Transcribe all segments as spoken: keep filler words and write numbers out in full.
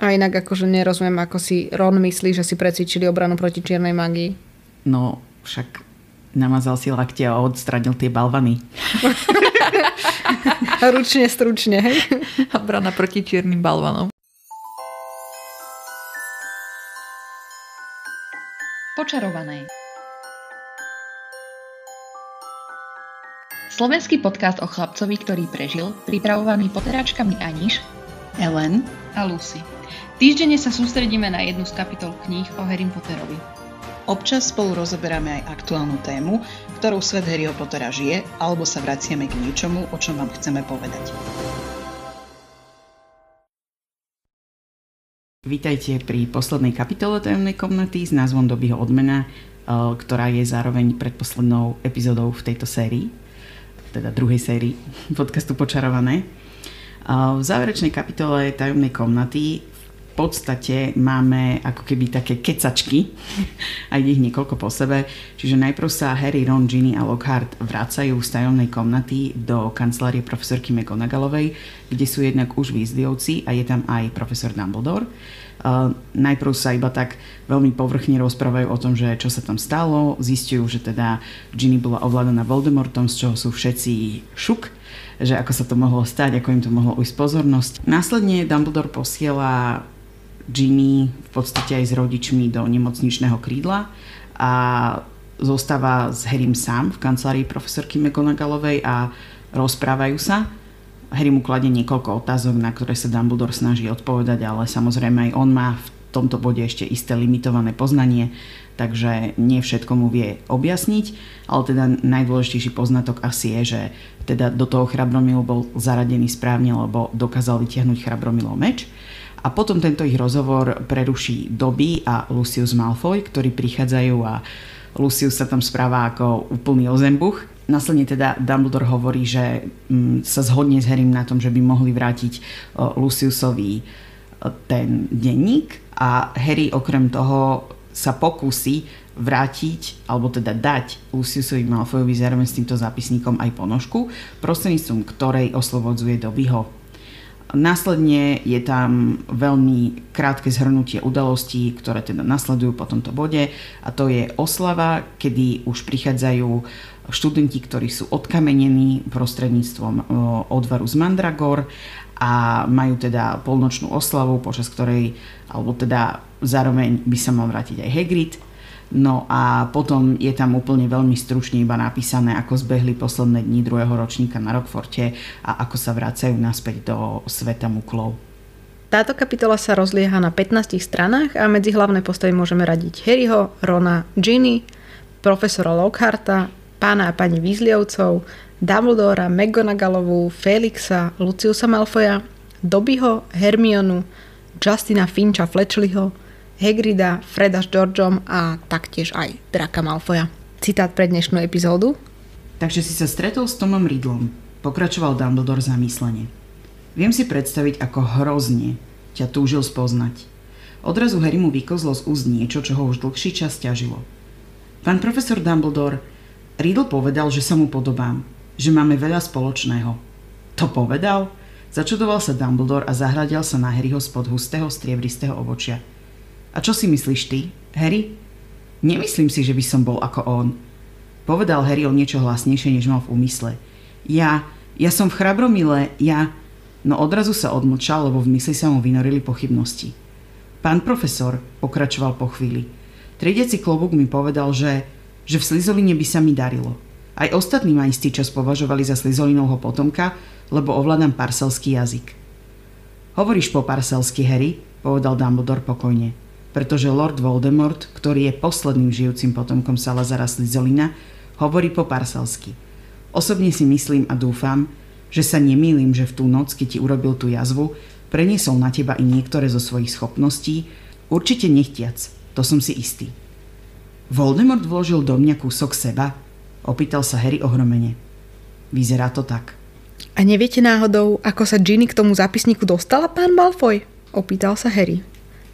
A inak akože nerozumiem, ako si Ron myslí, že si precvičili obranu proti čiernej mágii. No, však namazal si lakte a odstranil tie balvany. Ručne, stručne. Hej? Obrana proti čiernym balvanom. Počarovaný. Slovenský podcast o chlapcovi, ktorý prežil, pripravovaný poteráčkami Aniš, Ellen a Lucy. Týždenne sa sústredíme na jednu z kapitol kníh o Harrym Potterovi. Občas spolu rozoberáme aj aktuálnu tému, ktorou svet Harryho Pottera žije, alebo sa vraciame k niečomu, o čom vám chceme povedať. Vítajte pri poslednej kapitole Tajomnej komnaty s názvom Dobbyho odmena, ktorá je zároveň predposlednou epizódou v tejto sérii, teda druhej sérii podcastu Počarované. V záverečnej kapitole Tajomnej komnaty v podstate máme ako keby také kecačky a ide ich niekoľko po sebe. Čiže najprv sa Harry, Ron, Ginny a Lockhart vracajú z tajomnej komnaty do kancelárie profesorky McGonagallovej, kde sú jednak už Weasleyovci a je tam aj profesor Dumbledore. Uh, najprv sa iba tak veľmi povrchne rozprávajú o tom, že čo sa tam stalo. Zistujú, že teda Ginny bola ovládaná Voldemortom, z čoho sú všetci šuk, že ako sa to mohlo stať, ako im to mohlo ujsť pozornosť. Následne Dumbledore posiela Ginny v podstate aj s rodičmi do nemocničného krídla a zostáva s Harrym sám v kancelárii profesorky McGonagallovej a rozprávajú sa. Harry mu kladie niekoľko otázok, na ktoré sa Dumbledore snaží odpovedať, ale samozrejme aj on má v tomto bode ešte isté limitované poznanie, takže nie všetko mu vie objasniť, ale teda najdôležitejší poznatok asi je, že teda do toho chrabromilu bol zaradený správne, lebo dokázal vytiahnuť chrabromilov meč. A potom tento ich rozhovor preruší Dobby a Lucius Malfoy, ktorí prichádzajú a Lucius sa tam správa ako úplný ozembuch. Následne teda Dumbledore hovorí, že sa zhodne s Harrym na tom, že by mohli vrátiť Luciusovi ten denník a Harry okrem toho sa pokúsi vrátiť, alebo teda dať Luciusovi Malfoyovi zároveň s týmto zápisníkom aj ponožku, prostredníctvom ktorej oslobodzuje Dobbyho. Následne je tam veľmi krátke zhrnutie udalostí, ktoré teda nasledujú po tomto bode a to je oslava, kedy už prichádzajú študenti, ktorí sú odkamenení prostredníctvom odvaru z mandragor a majú teda polnočnú oslavu, počas ktorej, alebo teda zároveň by sa mal vrátiť aj Hagrid. No a potom je tam úplne veľmi stručne iba napísané, ako zbehli posledné dni druhého ročníka na Rokforte a ako sa vracajú naspäť do sveta muklov. Táto kapitola sa rozlieha na pätnástich stranách a medzi hlavné postavy môžeme radiť Harryho, Rona, Ginny, profesora Lockharta, pána a pani Weasleyovcov, Dumbledora, McGonagallovú, Felixa, Luciusa Malfoya, Dobbyho, Hermionu, Justina Fincha-Fletchleyho, Hagrida, Freda s Georgeom a taktiež aj Draka Malfoya. Citát pre dnešnú epizódu. Takže si sa stretol s Tomom Riddlom, pokračoval Dumbledore zamyslene. Viem si predstaviť, ako hrozne ťa túžil spoznať. Odrazu Harrymu vykozlo z úst niečo, čo ho už dlhší čas ťažilo. Pán profesor Dumbledore, Riddle povedal, že sa mu podobám, že máme veľa spoločného. To povedal? Začudoval sa Dumbledore a zahľadil sa na Harryho spod hustého striebristého obočia. A čo si myslíš ty, Harry? Nemyslím si, že by som bol ako on. Povedal Harry o niečo hlasnejšie, než mal v úmysle. Ja, ja som v chrabromile, ja... No odrazu sa odmlčal, lebo v mysli sa mu vynorili pochybnosti. Pán profesor, pokračoval po chvíli. Triediaci klobúk mi povedal, že, že v Slyzoline by sa mi darilo. Aj ostatní ma istý čas považovali za Slyzolinovho potomka, lebo ovládam parselský jazyk. Hovoríš po parselsky, Harry, povedal Dumbledore pokojne. Pretože Lord Voldemort, ktorý je posledným žijúcim potomkom Salazara Slyzolina, hovorí po parselsky. Osobne si myslím a dúfam, že sa nemýlim, že v tú noc, keď ti urobil tú jazvu, preniesol na teba i niektoré zo svojich schopností, určite nechtiac, to som si istý. Voldemort vložil do mňa kúsok seba, opýtal sa Harry ohromene. Vyzerá to tak. A neviete náhodou, ako sa Ginny k tomu zápisníku dostala, pán Malfoy? Opýtal sa Harry.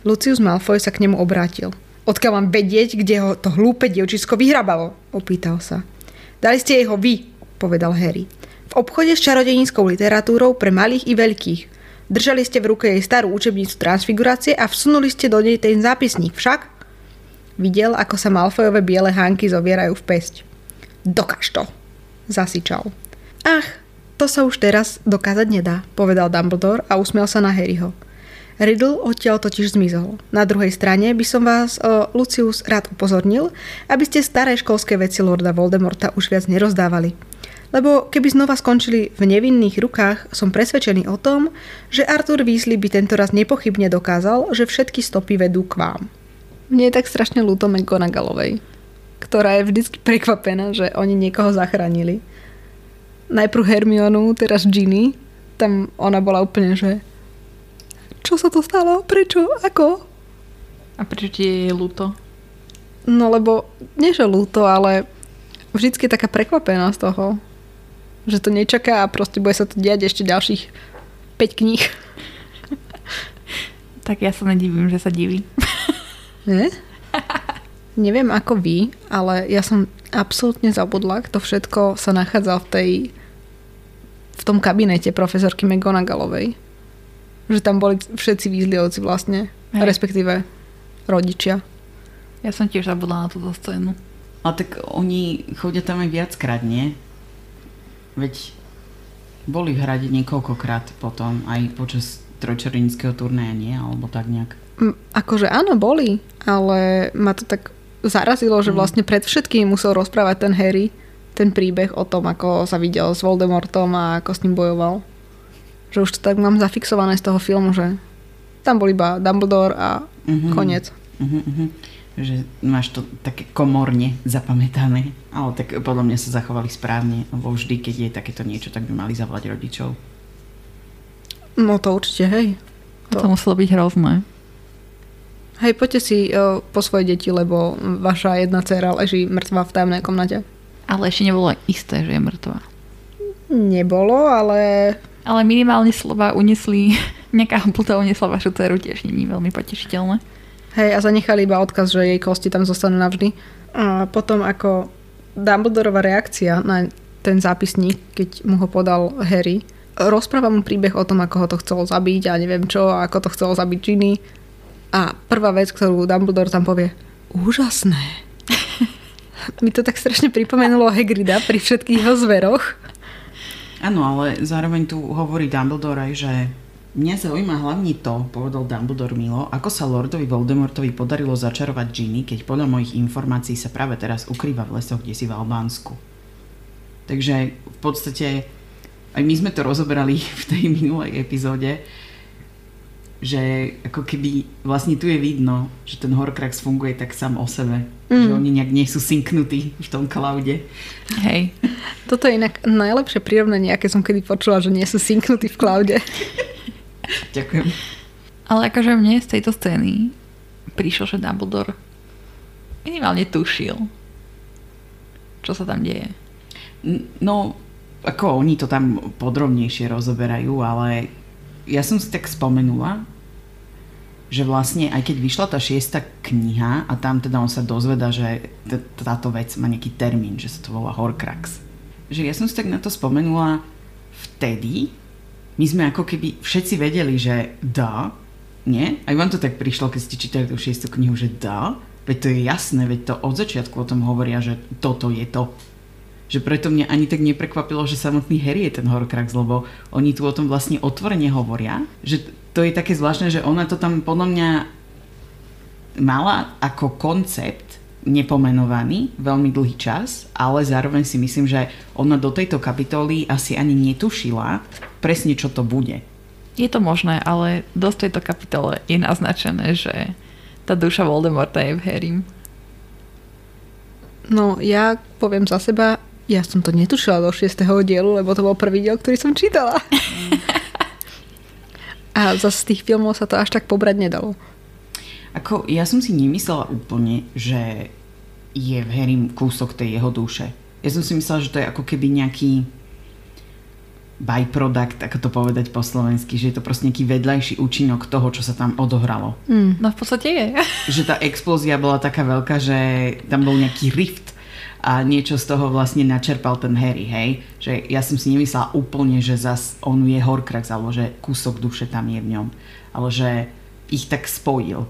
Lucius Malfoy sa k nemu obrátil. Odkiaľ mám vedieť, kde ho to hlúpe dievčisko vyhrabalo? Opýtal sa. Dali ste jej ho vy, povedal Harry. V obchode s čarodejníckou literatúrou pre malých i veľkých. Držali ste v ruke jej starú učebnicu transfigurácie a vsunuli ste do nej ten zápisník, však? Videl, ako sa Malfoyove biele hánky zovierajú v päsť. Dokáž to, zasičal. Ach, to sa už teraz dokázať nedá, povedal Dumbledore a usmiel sa na Harryho. Riddle odtiaľ totiž zmizol. Na druhej strane by som vás, uh, Lucius, rád upozornil, aby ste staré školské veci Lorda Voldemorta už viac nerozdávali. Lebo keby znova skončili v nevinných rukách, som presvedčený o tom, že Arthur Weasley by tentoraz nepochybne dokázal, že všetky stopy vedú k vám. Mne je tak strašne ľúto McGonagallovej, ktorá je vždycky prekvapená, že oni niekoho zachránili. Najprv Hermionu, teraz Ginny. Tam ona bola úplne, že... Čo sa to stalo? Prečo? Ako? A prečo ti je ľúto? No lebo, nie že ľúto, ale vždycky je taká prekvapená z toho, že to nečaká a proste bude sa to diať ešte ďalších päť kníh. Tak ja sa nedivím, že sa diví. Ne? Neviem ako vy, ale ja som absolútne zabudla, kto všetko sa nachádzal v tej v tom kabinete profesorky McGonagallovej. Že tam boli všetci Weasleyovci vlastne. Hej. Respektíve rodičia. Ja som tiež zabudla na túto scénu. Ale tak oni chodia tam aj viackrát, nie? Veď boli v hrade niekoľkokrát potom, aj počas trojčarodejníckeho turnaja, nie? Alebo tak nejak. M- akože áno, boli. Ale ma to tak zarazilo, že vlastne pred všetkým musel rozprávať ten Harry ten príbeh o tom, ako sa videl s Voldemortom a ako s ním bojoval. Že už to tak mám zafixované z toho filmu, že tam bol iba Dumbledore a uh-huh. koniec. Uh-huh, uh-huh. Že máš to také komorne zapamätané. Ale tak podľa mňa sa zachovali správne, lebo vždy, keď je takéto niečo, tak by mali zavolať rodičov. No to určite, hej. To, to muselo byť hrozné. Hej, poďte si uh, po svoje deti, lebo vaša jedna dcéra leží mŕtva v tajomnej komnate. Ale ešte nebolo isté, že je mŕtva. Nebolo, ale... Ale minimálne slova uniesli, nejaká hluta uniesla vašu dceru, tiež nie je veľmi potešiteľné. Hej, a zanechali iba odkaz, že jej kosti tam zostanú navždy. A potom ako Dumbledorova reakcia na ten zápisník, keď mu ho podal Harry, rozpráva mu príbeh o tom, ako ho to chcelo zabiť a neviem čo, a ako to chcelo zabiť Ginny. A prvá vec, ktorú Dumbledore tam povie, úžasné. Mi to tak strašne pripomenulo Hagrida pri všetkých jeho zveroch. Áno, ale zároveň tu hovorí Dumbledore aj, že mňa zaujíma hlavne to, povedal Dumbledore milo, ako sa Lordovi Voldemortovi podarilo začarovať Ginny, keď podľa mojich informácií sa práve teraz ukrýva v lesoch, kde si v Albánsku. Takže v podstate aj my sme to rozoberali v tej minulej epizóde, že ako keby vlastne tu je vidno, že ten Horcrux funguje tak sám o sebe. Mm. Že oni nejak nie sú synknutí v tom klaude. Hej. Toto je inak najlepšie prirovnanie, aké som kedy počula, že nie sú synknutí v klaude. Ďakujem. Ale akože mne z tejto scény prišlo, že Dumbledore minimálne tušil, čo sa tam deje. No, ako oni to tam podrobnejšie rozoberajú, ale ja som si tak spomenula, že vlastne aj keď vyšla tá šiesta kniha a tam teda on sa dozvedá, že t- táto vec má nejaký termín, že sa to volá Horcrux. Že ja som si tak na to spomenula vtedy, my sme ako keby všetci vedeli, že dá, nie? Aj vám to tak prišlo, keď ste čítali tú šiestu knihu, že dá, veď to je jasné, veď to od začiatku o tom hovoria, že toto je to. Že preto mňa ani tak neprekvapilo, že samotný Harry je ten Horcrux, lebo oni tu o tom vlastne otvorene hovoria, že to je také zvláštne, že ona to tam podľa mňa mala ako koncept nepomenovaný veľmi dlhý čas, ale zároveň si myslím, že ona do tejto kapitoly asi ani netušila presne, čo to bude. Je to možné, ale dosť tejto kapitole je naznačené, že tá duša Voldemorta je v Harrym. No, ja poviem za seba, ja som to netušila do šiesteho dielu, lebo to bol prvý diel, ktorý som čítala. Mm. A zase z tých filmov sa to až tak pobrať nedalo. Ako, ja som si nemyslela úplne, že je v Harrym kúsok tej jeho duše. Ja som si myslela, že to je ako keby nejaký byproduct, ako to povedať po slovensky, že je to proste nejaký vedľajší účinok toho, čo sa tam odohralo. Mm, no v podstate je. Že tá explózia bola taká veľká, že tam bol nejaký rift a niečo z toho vlastne načerpal ten Harry, hej. Že ja som si nemyslela úplne, že zas on je Horcrux, alebo že kúsok duše tam je v ňom. Ale že ich tak spojil.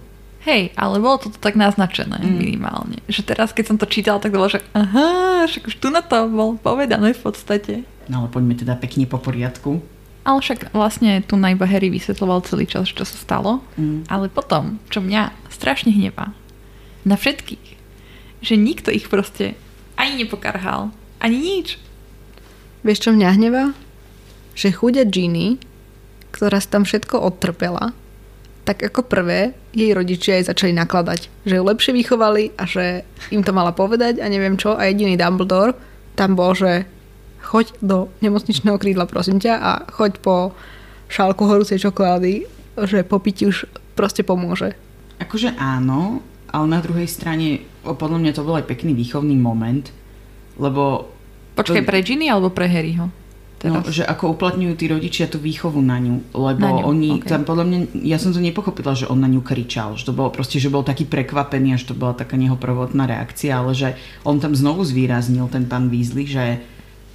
Hej, ale bolo to tak naznačené mm. minimálne. Že teraz, keď som to čítala, tak to bolo, že aha, však už tu na to bol povedané v podstate. No ale poďme teda pekne po poriadku. Ale však vlastne tu na iba Harry vysvetľoval celý čas, čo sa stalo. Mm. Ale potom, čo mňa strašne hnevá na všetkých, že nikto ich proste ani nepokarhal. Ani nič. Vieš, čo mňa hnevá? Že chudia Ginny, ktorá si tam všetko odtrpela, tak ako prvé jej rodičia jej začali nakladať. Že ju lepšie vychovali a že im to mala povedať a neviem čo. A jediný Dumbledore tam bol, že choď do nemocničného krídla, prosím ťa, a choď po šálku horúcej čokolády, že po pití už proste pomôže. Akože áno, ale na druhej strane podľa mňa to bol aj pekný výchovný moment, lebo... Počkaj, to... pre Ginny alebo pre Harryho? No, že ako uplatňujú tí rodičia tú výchovu na ňu, lebo na ňu. Oni okay. Tam podľa mňa, ja som to nepochopila, že on na ňu kričal, že to bolo proste, že bol taký prekvapený, až to bola taká jeho prvotná reakcia, ale že on tam znovu zvýraznil ten pán Weasley, že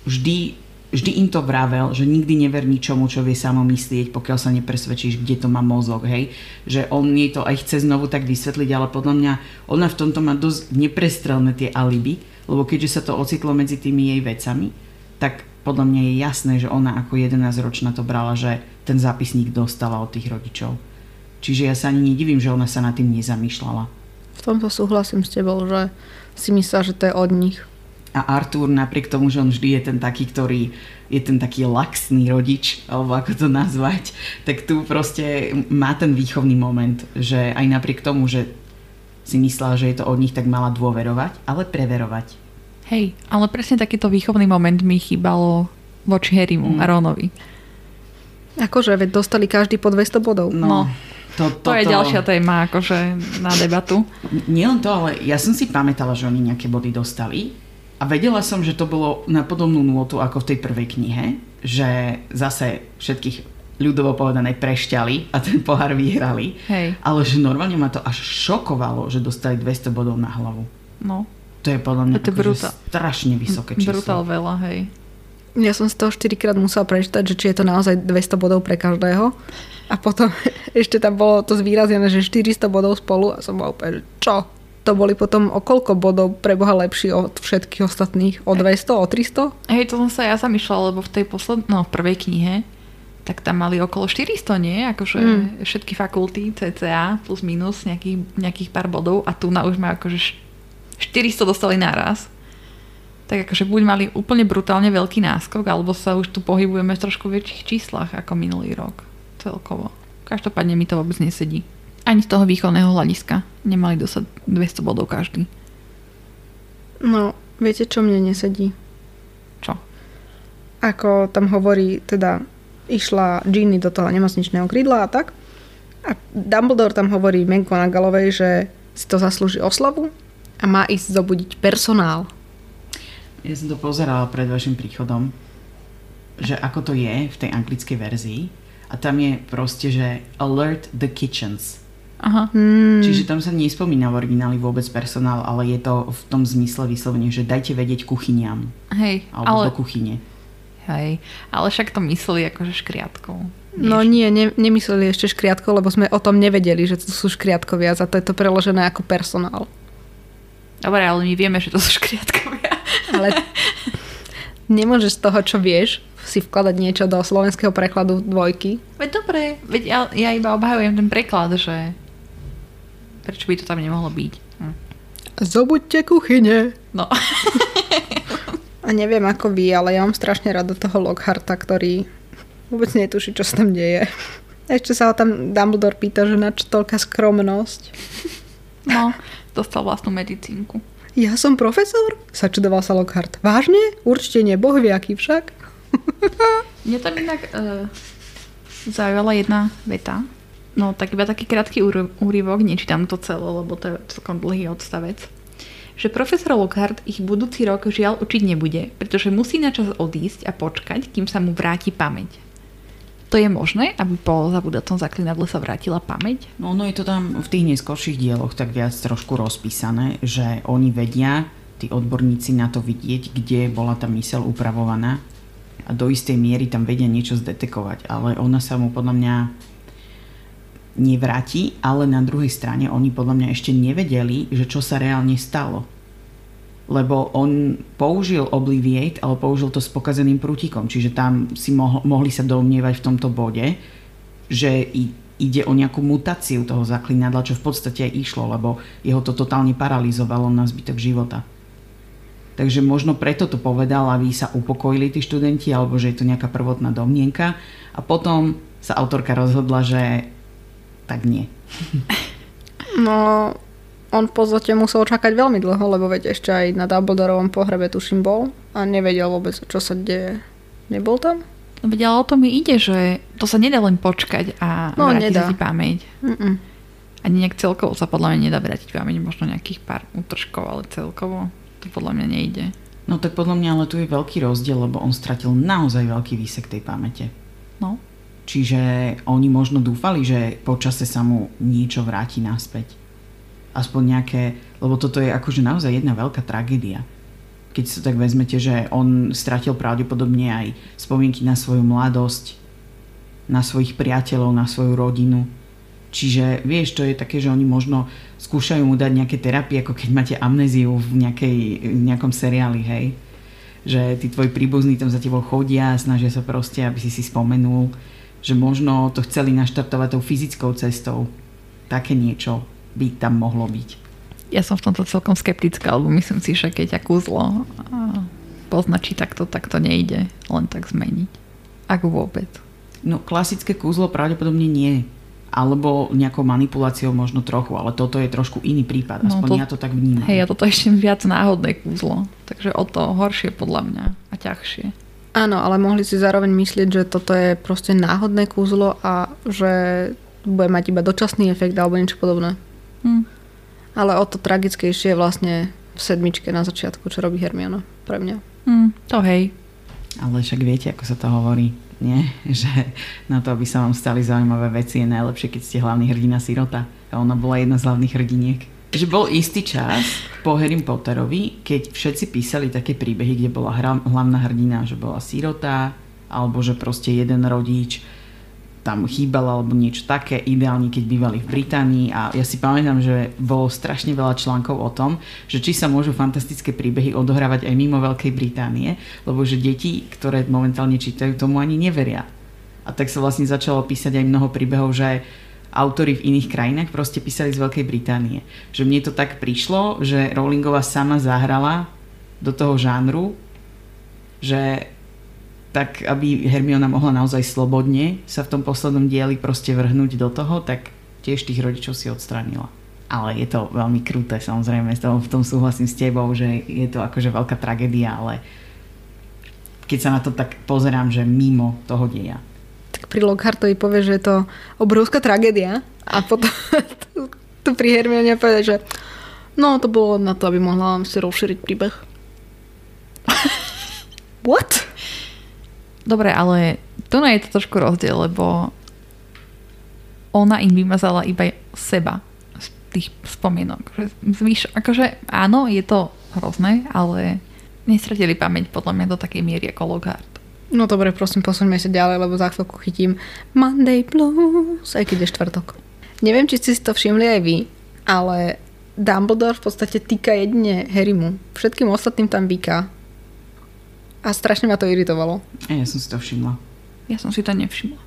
vždy, vždy im to vravel, že nikdy never ničomu, čo vie samo myslieť, pokiaľ sa nepresvedčíš, kde to má mozog, hej, že on jej to aj chce znovu tak vysvetliť, ale podľa mňa ona v tomto má dosť neprestrelné tie alibi, lebo keďže sa to ocitlo medzi tými jej vecami, tak podľa mňa je jasné, že ona ako jedenásťročná to brala, že ten zápisník dostala od tých rodičov. Čiže ja sa ani nedivím, že ona sa nad tým nezamýšľala. V tomto súhlasím s tebou, že si myslela, že to je od nich. A Arthur, napriek tomu, že on vždy je ten taký, ktorý je ten taký laxný rodič, alebo ako to nazvať, tak tu proste má ten výchovný moment, že aj napriek tomu, že si myslela, že je to od nich, tak mala dôverovať, ale preverovať. Hej, ale presne takýto výchovný moment mi chýbalo voči Harrymu mm. a Ronovi. Akože, veď dostali každý po dvesto bodov. No, no to, to, to je to... ďalšia téma akože na debatu. Nie len to, ale ja som si pamätala, že oni nejaké body dostali a vedela som, že to bolo na podobnú nôtu ako v tej prvej knihe, že zase všetkých ľudovo povedané prešťali a ten pohár vyhrali. Hej. Ale že normálne ma to až šokovalo, že dostali dvesto bodov na hlavu. No, to je podľa mňa je akože strašne vysoké číslo. Brutál veľa, hej. Ja som z toho štyrikrát musela prečítať, že či je to naozaj dvesto bodov pre každého. A potom ešte tam bolo to zvýraznené, že štyristo bodov spolu a som bola úplne, že čo? To boli potom o koľko bodov pre Boha lepší od všetkých ostatných? O dvesto? O tristo? Hej, to som sa ja zamýšľala, lebo v tej poslednej, no v prvej knihe, tak tam mali okolo štyristo, nie? Akože mm. všetky fakulty, cca, plus minus nejakých, nejakých pár bodov a tu na už má akože štyristo dostali naraz. Tak akože buď mali úplne brutálne veľký náskok, alebo sa už tu pohybujeme v trošku väčších číslach ako minulý rok. Celkovo. Každopádne mi to vôbec nesedí. Ani z toho výchovného hľadiska. Nemali dosať dvesto bodov každý. No, viete, čo mne nesedí? Čo? Ako tam hovorí, teda išla Ginny do toho nemocničného krídla a tak. A Dumbledore tam hovorí McGonagallovej, že si to zaslúži oslavu a má ísť zobudiť personál. Ja som to pozerala pred vašim príchodom, že ako to je v tej anglickej verzii a tam je proste, že alert the kitchens. Aha. Hmm. Čiže tam sa nespomína v origináli vôbec personál, ale je to v tom zmysle vyslovene, že dajte vedieť kuchyniam. Hej. Alebo ale... do kuchyne. Hej. Ale však to mysleli akože škriatkou. No nie, ne, nemysleli ešte škriatkou, lebo sme o tom nevedeli, že to sú škriatkovia a to je to preložené ako personál. Dobre, ale my vieme, že to sú škriatkovia. Ale nemôžeš z toho, čo vieš, si vkladať niečo do slovenského prekladu dvojky. Veď dobre, veď ja, ja iba obhajujem ten preklad, že prečo by to tam nemohlo byť. Hm. Zobuďte kuchyne. No. A neviem ako vy, ale ja mám strašne rada toho Lockharta, ktorý vôbec netuší, čo sa tam deje. Ešte sa ho tam Dumbledore pýta, že na čo toľká skromnosť. No, dostal vlastnú medicínku. Ja som profesor? Sačudoval sa Lockhart. Vážne? Určite nie. Boh vie aký však. Mňa tam inak uh, zaujala jedna veta. No tak iba taký krátky úryvok, nečítam to celé, lebo to je celkom dlhý odstavec. Že profesor Lockhart ich budúci rok žiaľ učiť nebude, pretože musí načas odísť a počkať, kým sa mu vráti pamäť. To je možné, aby po zabudatom zaklinadle sa vrátila pamäť? No, no je to tam v tých neskorších dieloch tak viac trošku rozpísané, že oni vedia tí odborníci na to vidieť, kde bola tá myseľ upravovaná a do istej miery tam vedia niečo zdetekovať, ale ona sa mu podľa mňa nevráti, ale na druhej strane oni podľa mňa ešte nevedeli, že čo sa reálne stalo. Lebo on použil Obliviate, ale použil to s pokazeným prútikom, čiže tam si mohli, mohli sa domnievať v tomto bode, že ide o nejakú mutáciu toho zaklinadla, čo v podstate aj išlo, lebo jeho to totálne paralizovalo na zbytok života. Takže možno preto to povedal, aby sa upokojili tí študenti, alebo že je to nejaká prvotná domnienka. A potom sa autorka rozhodla, že tak nie. No, on v podstate musel čakať veľmi dlho, lebo veď ešte aj na Dumbledorovom pohrebe tuším bol a nevedel vôbec, čo sa deje. Nebol tam? Veď ale o to mi ide, že to sa nedá len počkať a no, vrátiť nedá. Si pamäť. Mm-mm. Ani nejak celkovo sa podľa mňa nedá vrátiť pamäť, možno nejakých pár útržkov, ale celkovo to podľa mňa nejde. No tak podľa mňa ale tu je veľký rozdiel, lebo on stratil naozaj veľký výsek tej pamäte. No. Čiže oni možno dúfali, že počase sa mu niečo vráti naspäť. Aspoň nejaké, lebo toto je akože naozaj jedna veľká tragédia. Keď sa tak vezmete, že on stratil pravdepodobne aj spomienky na svoju mladosť, na svojich priateľov, na svoju rodinu. Čiže vieš, to je také, že oni možno skúšajú mu dať nejaké terapie, ako keď máte amnéziu v nejakej, nejakom seriáli, hej. Že tí tvoji príbuzní tam za tebou chodia, snažia sa proste, aby si si spomenul, že možno to chceli naštartovať tou fyzickou cestou. Také niečo by tam mohlo byť. Ja som v tomto celkom skeptická, lebo myslím si, že keď ťa kúzlo poznačí, tak to, tak to nejde len tak zmeniť. Ak vôbec. No klasické kúzlo pravdepodobne nie. Alebo nejakou manipuláciou možno trochu, ale toto je trošku iný prípad. Aspoň no to, ja to tak vnímam. Hej, a toto je ešte viac náhodné kúzlo. Takže o to horšie podľa mňa a ťažšie. Áno, ale mohli si zároveň myslieť, že toto je proste náhodné kúzlo a že bude mať iba dočasný efekt alebo niečo podobné. Hm. Ale o to tragickejšie je vlastne v sedmičke na začiatku, čo robí Hermiona pre mňa. Mm, to hej. Ale však viete, ako sa to hovorí, nie? Že na to, aby sa vám stali zaujímavé veci, je najlepšie, keď ste hlavný hrdina sirota. A ona bola jedna z hlavných hrdiniek. Že bol istý čas po Harry Potterovi, keď všetci písali také príbehy, kde bola hra, hlavná hrdina, že bola sirota, alebo že proste jeden rodič tam chýbal alebo niečo také, ideálne keď bývali v Británii. A ja si pamätám, že bolo strašne veľa článkov o tom, že či sa môžu fantastické príbehy odohrávať aj mimo Veľkej Británie, lebo že deti, ktoré momentálne čítajú, tomu ani neveria. A tak sa vlastne začalo písať aj mnoho príbehov, že autori v iných krajinách proste písali z Veľkej Británie. Že mne to tak prišlo, že Rowlingová sama zahrala do toho žánru, že tak aby Hermiona mohla naozaj slobodne sa v tom poslednom dieli proste vrhnúť do toho, tak tiež tých rodičov si odstránila. Ale je to veľmi kruté, samozrejme, v tom súhlasím s tebou, že je to akože veľká tragédia, ale keď sa na to tak pozerám, že mimo toho deja. Tak pri Lockhartovi povie, že je to obrovská tragédia a potom tu pri Hermione povie, že no to bolo na to, aby mohla si rozšíriť príbeh. What? Dobre, ale tu je to trošku rozdiel, lebo ona im vymazala iba seba z tých spomienok. Zvyš, akože áno, je to hrozné, ale nestratili pamäť podľa mňa do takej miery ako Lockhart. No dobre, prosím, posuňme sa ďalej, lebo za chvíľku chytím Monday Blues, aj keď je štvrtok. Neviem, či ste si to všimli aj vy, ale Dumbledore v podstate týka jedine Harrymu. Všetkým ostatným tam vyká. A strašne ma to iritovalo. Ja som si to všimla. Ja som si to nevšimla.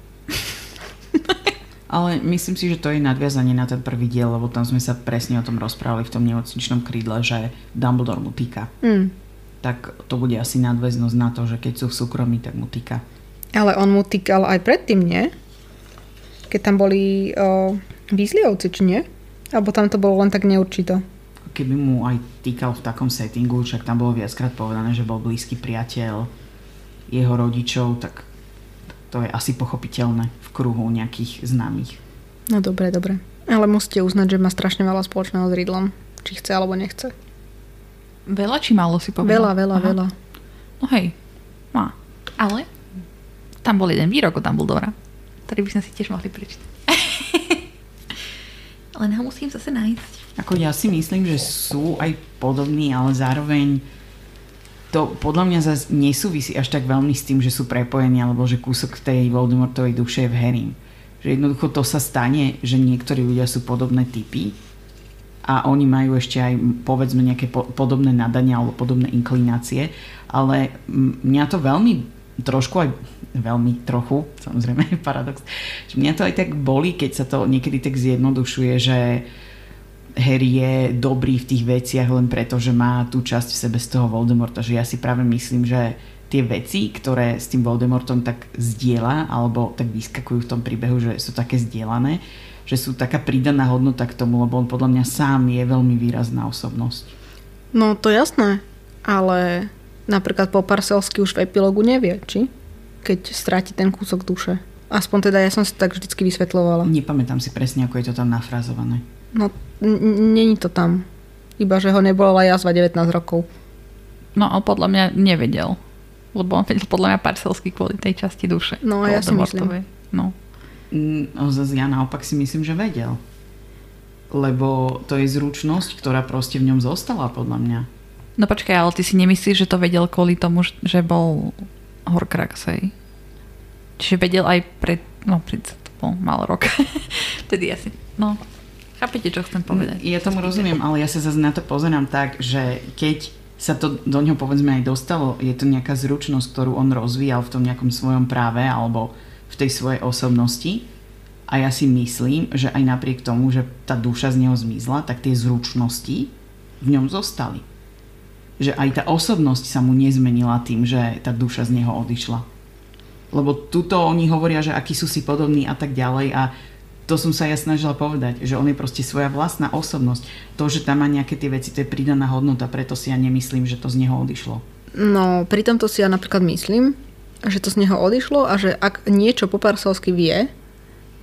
Ale myslím si, že to je nadviazanie na ten prvý diel, lebo tam sme sa presne o tom rozprávali v tom nemocničnom krídle, že Dumbledore mu týka. Mm. Tak to bude asi nadväznosť na to, že keď sú v súkromí, tak mu týka. Ale on mu týkal aj predtým, nie? Keď tam boli o, Weasleyovci, či nie? Alebo tam to bolo len tak neurčito? Keby mu aj týkal v takom settingu, však tam bolo viackrát povedané, že bol blízky priateľ jeho rodičov, tak to je asi pochopiteľné v kruhu nejakých známych. No dobre, dobre. Ale musíte uznať, že má strašne veľa spoločného s Riddlom. Či chce alebo nechce. Veľa či málo si povedal? Veľa, veľa, Aha. veľa. No hej, má. Ale tam bol jeden výrok od Dumbledora, ktorý by sme si tiež mohli prečítať. len ho musím zase nájsť. Ako ja si myslím, že sú aj podobní, ale zároveň to podľa mňa zase nesúvisí až tak veľmi s tým, že sú prepojení, alebo že kúsok tej Voldemortovej duše je v Harrym. Že jednoducho to sa stane, že niektorí ľudia sú podobné typy a oni majú ešte aj povedzme nejaké po- podobné nadania alebo podobné inklinácie, ale mňa to veľmi trošku aj veľmi trochu, samozrejme paradox, že mňa to aj tak bolí, keď sa to niekedy tak zjednodušuje, že Harry je dobrý v tých veciach len preto, že má tú časť v sebe z toho Voldemorta, že ja si práve myslím, že tie veci, ktoré s tým Voldemortom tak zdieľa, alebo tak vyskakujú v tom príbehu, že sú také zdieľané, že sú taká pridaná hodnota k tomu, lebo on podľa mňa sám je veľmi výrazná osobnosť. No to jasné, ale napríklad po parselčí už v epilógu nevie, či? Keď stráti ten kúsok duše. Aspoň teda ja som si tak vždycky vysvetľovala. Nepamätám si presne, ako je to tam nafrazované. No, n- není to tam. Iba, že ho nebolela jazva devätnásť rokov. No, ale podľa mňa nevedel. Lebo on vedel podľa mňa parselčí kvôli tej časti duše. No, ja si myslím. No. No zase ja naopak si myslím, že vedel. Lebo to je zručnosť, ktorá proste v ňom zostala, podľa mňa. No počkaj, ale ty si nemyslíš, že to vedel kvôli tomu, že bol Horcrux, hej? Čiže vedel aj pred... No, pred to bol mal rok. Tedy asi... No, chápete, čo chcem povedať. Ja tomu rozumiem, ale ja sa zase na to pozerám tak, že keď sa to do ňoho povedzme aj dostalo, je to nejaká zručnosť, ktorú on rozvíjal v tom nejakom svojom práve, alebo v tej svojej osobnosti, a ja si myslím, že aj napriek tomu, že tá duša z neho zmizla, tak tie zručnosti v ňom zostali. Že aj tá osobnosť sa mu nezmenila tým, že tá duša z neho odišla. Lebo tuto oni hovoria, že akí sú si podobní a tak ďalej, a to som sa ja snažila povedať, že on je proste svoja vlastná osobnosť. To, že tam má nejaké tie veci, to je pridaná hodnota, preto si ja nemyslím, že to z neho odišlo. No, pri tomto si ja napríklad myslím, že to z neho odišlo a že ak niečo po parselčí vie,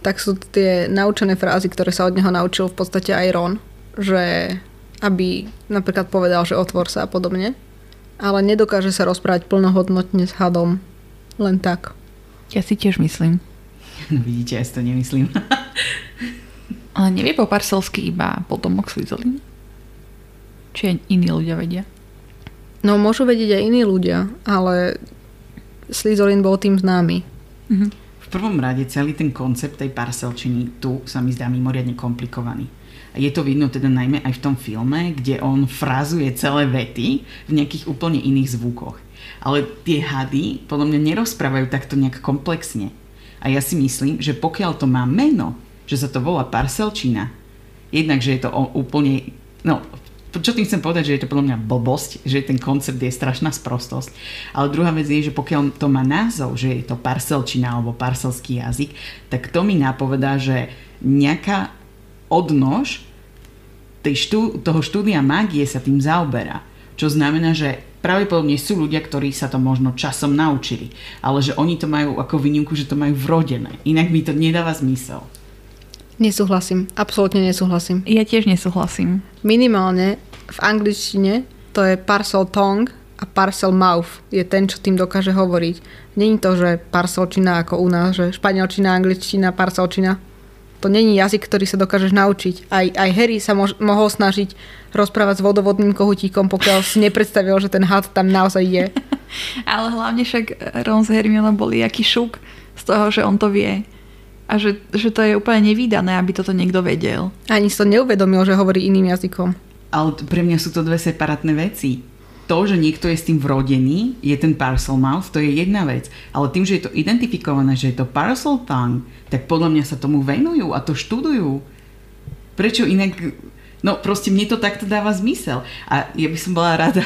tak sú tie naučené frázy, ktoré sa od neho naučil v podstate aj Ron, že aby napríklad povedal, že otvor sa a podobne, ale nedokáže sa rozprávať plnohodnotne s hadom len tak. Ja si tiež myslím. No vidíte, ja si to nemyslím. Ale nevie po parselčí iba potomok Slyzolin? Či iní ľudia vedia? No môžu vedieť aj iní ľudia, ale Slyzolin bol tým známy. Mhm. V prvom rade celý ten koncept tej parselčiny tu sa mi zdá mimoriadne komplikovaný. Je to vidno teda najmä aj v tom filme, kde on frázuje celé vety v nejakých úplne iných zvukoch. Ale tie hady podľa mňa nerozprávajú takto nejak komplexne. A ja si myslím, že pokiaľ to má meno, že sa to volá parselčina, jednak, že je to úplne... No, čo tým chcem povedať, že je to podľa mňa blbosť, že ten koncept je strašná sprostosť. Ale druhá vec je, že pokiaľ to má názov, že je to parselčina alebo parselčský jazyk, tak to mi napovedá, že nejaká odnož tej štú, toho štúdia mágie sa tým zaoberá. Čo znamená, že pravdepodobne sú ľudia, ktorí sa to možno časom naučili. Ale že oni to majú ako výnimku, že to majú vrodené. Inak mi to nedáva zmysel. Nesúhlasím. Absolútne nesúhlasím. Ja tiež nesúhlasím. Minimálne v angličtine to je parcel tongue a parcel mouth. Je ten, čo tým dokáže hovoriť. Není to, že parselčina ako u nás, že španielčina, angličtina, parselčina. To není jazyk, ktorý sa dokážeš naučiť. Aj, aj Harry sa mož, mohol snažiť rozprávať s vodovodným kohutíkom, pokiaľ si nepredstavil, že ten had tam naozaj je. Ale hlavne však Ron s Hermiona boli jaký šuk z toho, že on to vie. A že, že to je úplne nevídané, aby toto niekto vedel. Ani si to neuvedomil, že hovorí iným jazykom. Ale pre mňa sú to dve separátne veci. To, že niekto je s tým vrodený, je ten parcel mouth, to je jedna vec. Ale tým, že je to identifikované, že je to parcel tongue, tak podľa mňa sa tomu venujú a to študujú. Prečo inak... No proste mne to takto dáva zmysel. A ja by som bola rada,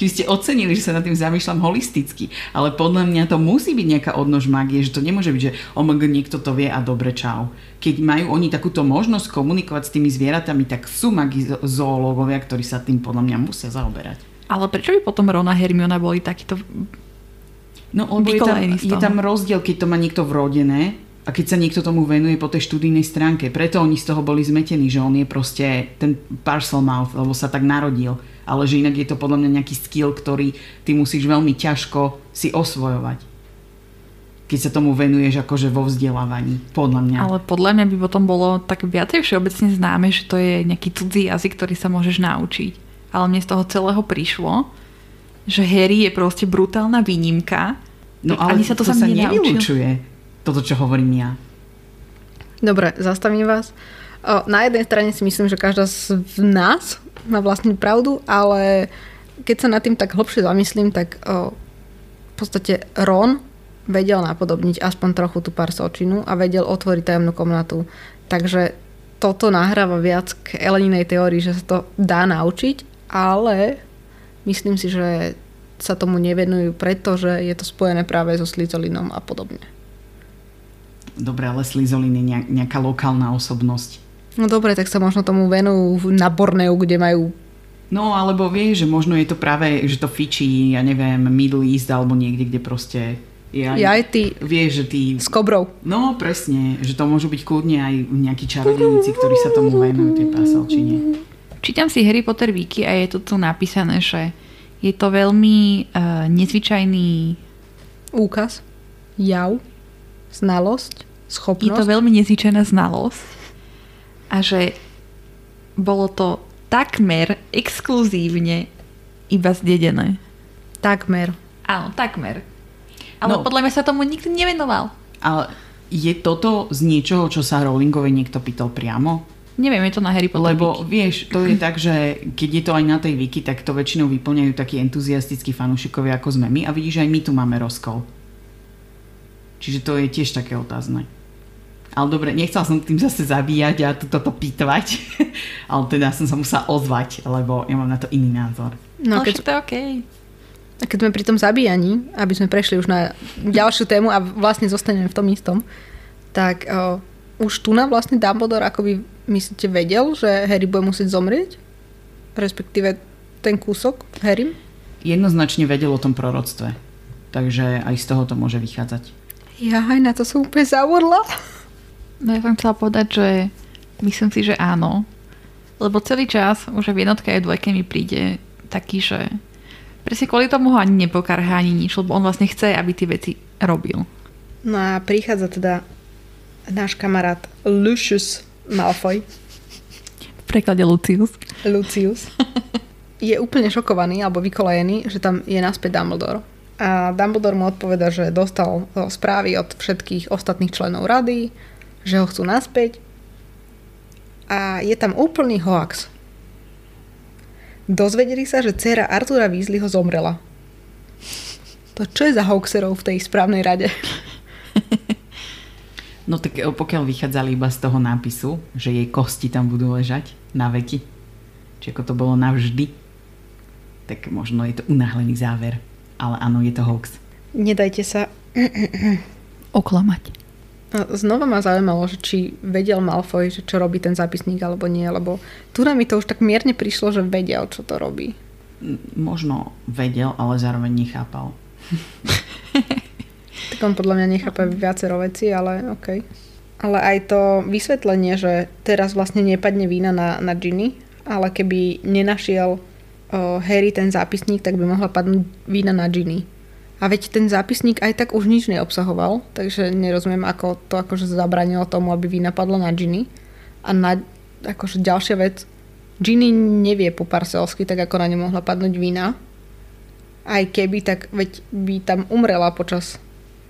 keby ste ocenili, že sa nad tým zamýšľam holisticky. Ale podľa mňa to musí byť nejaká odnož mágie, že to nemôže byť, že omg, niekto to vie a dobre čau. Keď majú oni takúto možnosť komunikovať s tými zvieratami, tak sú magizoológovia, ktorí sa tým podľa mňa musia zaoberať. Ale prečo by potom Ron a Hermiona boli takýto... No lebo je tam, je tam rozdiel, keď to má niekto vrodené, a keď sa niekto tomu venuje po tej študijnej stránke. Preto oni z toho boli zmetení, že on je proste ten parcel mouth, lebo sa tak narodil. Ale že inak je to podľa mňa nejaký skill, ktorý ty musíš veľmi ťažko si osvojovať. keď sa tomu venuješ akože vo vzdelávaní, podľa mňa. Ale podľa mňa by potom bolo tak viacej všeobecne známe, že to je nejaký cudzí jazyk, ktorý sa môžeš naučiť. Ale mne z toho celého prišlo, že Harry je proste brutálna výnimka. No ale ani sa to, to sa nevylúčuje, toto, čo hovorím ja. Dobre, zastavím vás. Na jednej strane si myslím, že každá z nás má vlastnú pravdu, ale keď sa nad tým tak hlbšie zamyslím, tak v podstate Ron vedel napodobniť aspoň trochu tú parselčinu a vedel otvoriť tajomnú komnatu. Takže toto nahráva viac k Eleninej teórii, že sa to dá naučiť, ale myslím si, že sa tomu nevenujú, pretože je to spojené práve so Slyzolinom a podobne. Dobre, ale Slyzolin je nejaká lokálna osobnosť. No dobre, tak sa možno tomu venujú na Borneu, kde majú... No, alebo vieš, že možno je to práve, že to fičí, ja neviem, Middle East alebo niekde, kde proste... Ja, ja aj ty. Vieš, že ty... S kobrou. No, presne. Že to môžu byť kľudne aj nejakí čarodeníci, ktorí sa tomu venujú, tej parselčine. Čítam si Harry Potter Wiki a je to tu napísané, že je to veľmi uh, nezvyčajný... Úkaz. Jav. Znalosť. Schopnosť. Je to veľmi nezvyčajná znalosť. A že bolo to takmer exkluzívne iba zdedené. Takmer. Áno, takmer. Ale no, podľa mňa sa tomu nikto nevenoval. Ale je toto z niečoho, čo sa Rowlingovi niekto pýtal priamo? Neviem, je to na Harry Potter Lebo Wiki. Vieš, to je tak, že keď je to aj na tej Wiki, tak to väčšinou vyplňajú takí entuziastickí fanúšikovia, ako sme my. A vidíš, aj my tu máme rozkol. Čiže to je tiež také otázne. Ale dobre, nechcela som tým zase zabíjať a toto pýtovať. Ale teda som sa musela ozvať, lebo ja mám na to iný názor. No, ale keď... to je okej. Okay. A keď sme pri tom zabíjaní, aby sme prešli už na ďalšiu tému a vlastne zostaneme v tom istom, tak o, už tu na vlastne Dumbledore akoby myslíte vedel, že Harry bude musieť zomrieť? Respektíve ten kúsok Harry? Jednoznačne vedel o tom proroctve. Takže aj z toho to môže vychádzať. Ja aj na to som úplne zavodla. No ja som chcela povedať, že myslím si, že áno. Lebo celý čas, už v jednotke aj dvojke mi príde taký, že presne kvôli tomu ho ani nepokarhá, ani nič, lebo on vlastne chce, aby tie veci robil. No a prichádza teda náš kamarát Lucius Malfoy. V preklade Lucius. Lucius. Je úplne šokovaný, alebo vykolajený, že tam je naspäť Dumbledore. A Dumbledore mu odpoveda, že dostal správy od všetkých ostatných členov rady, že ho chcú naspäť. A je tam úplný hoax. Dozvedeli sa, že dcéra Arthura Weasleyho zomrela. To čo je za hoaxerov v tej správnej rade? No tak pokiaľ vychádzali iba z toho nápisu, že jej kosti tam budú ležať na veky, či ako to bolo navždy, tak možno je to unáhlený záver. Ale áno, je to hoax. Nedajte sa oklamať. Znova ma zaujímalo, že či vedel Malfoy, že čo robí ten zápisník alebo nie, lebo tu na mi to už tak mierne prišlo, že vedel, čo to robí. Možno vedel, ale zároveň nechápal. Tak on podľa mňa nechápa viacero veci, ale okej. Okay. Ale aj to vysvetlenie, že teraz vlastne nepadne vína na, na Ginny, ale keby nenašiel o, Harry ten zápisník, tak by mohla padnúť vína na Ginny. A veď ten zápisník aj tak už nič neobsahoval, takže nerozumiem, ako to akože zabranilo tomu, aby vína padlo na Ginny. A na, akože ďalšia vec, Ginny nevie po parselsky, tak ako na ňu mohla padnúť vína. Aj keby, tak veď by tam umrela počas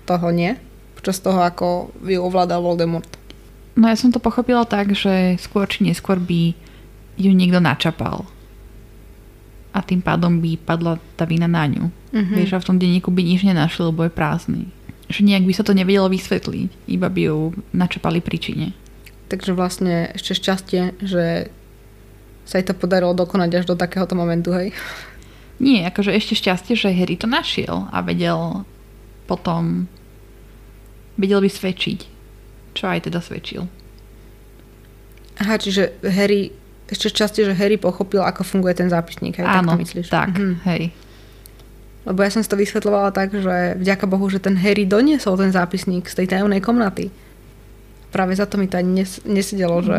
toho, nie? Počas toho, ako ju ovládal Voldemort. No ja som to pochopila tak, že skôr či neskôr by ju niekto načapal. A tým pádom by padla tá vína na ňu. Mm-hmm. Vieš, a v tom denníku by nič nenašli, lebo je prázdny. Že nejak by sa to nevedelo vysvetliť, iba by ju načapali príčine. Takže vlastne ešte šťastie, že sa jej to podarilo dokonať až do takéhoto momentu, hej? Nie, akože ešte šťastie, že Harry to našiel a vedel potom vedel by svedčiť. Čo aj teda svedčil. Aha, čiže Harry ešte šťastie, že Harry pochopil, ako funguje ten zápisník. Hej? Áno, tak, to myslíš? Tak mhm. Hej. Lebo ja som si to vysvetľovala tak, že vďaka Bohu, že ten Harry doniesol ten zápisník z tej tajomnej komnaty. Práve za to mi to ani nes- nesedelo, mm. že...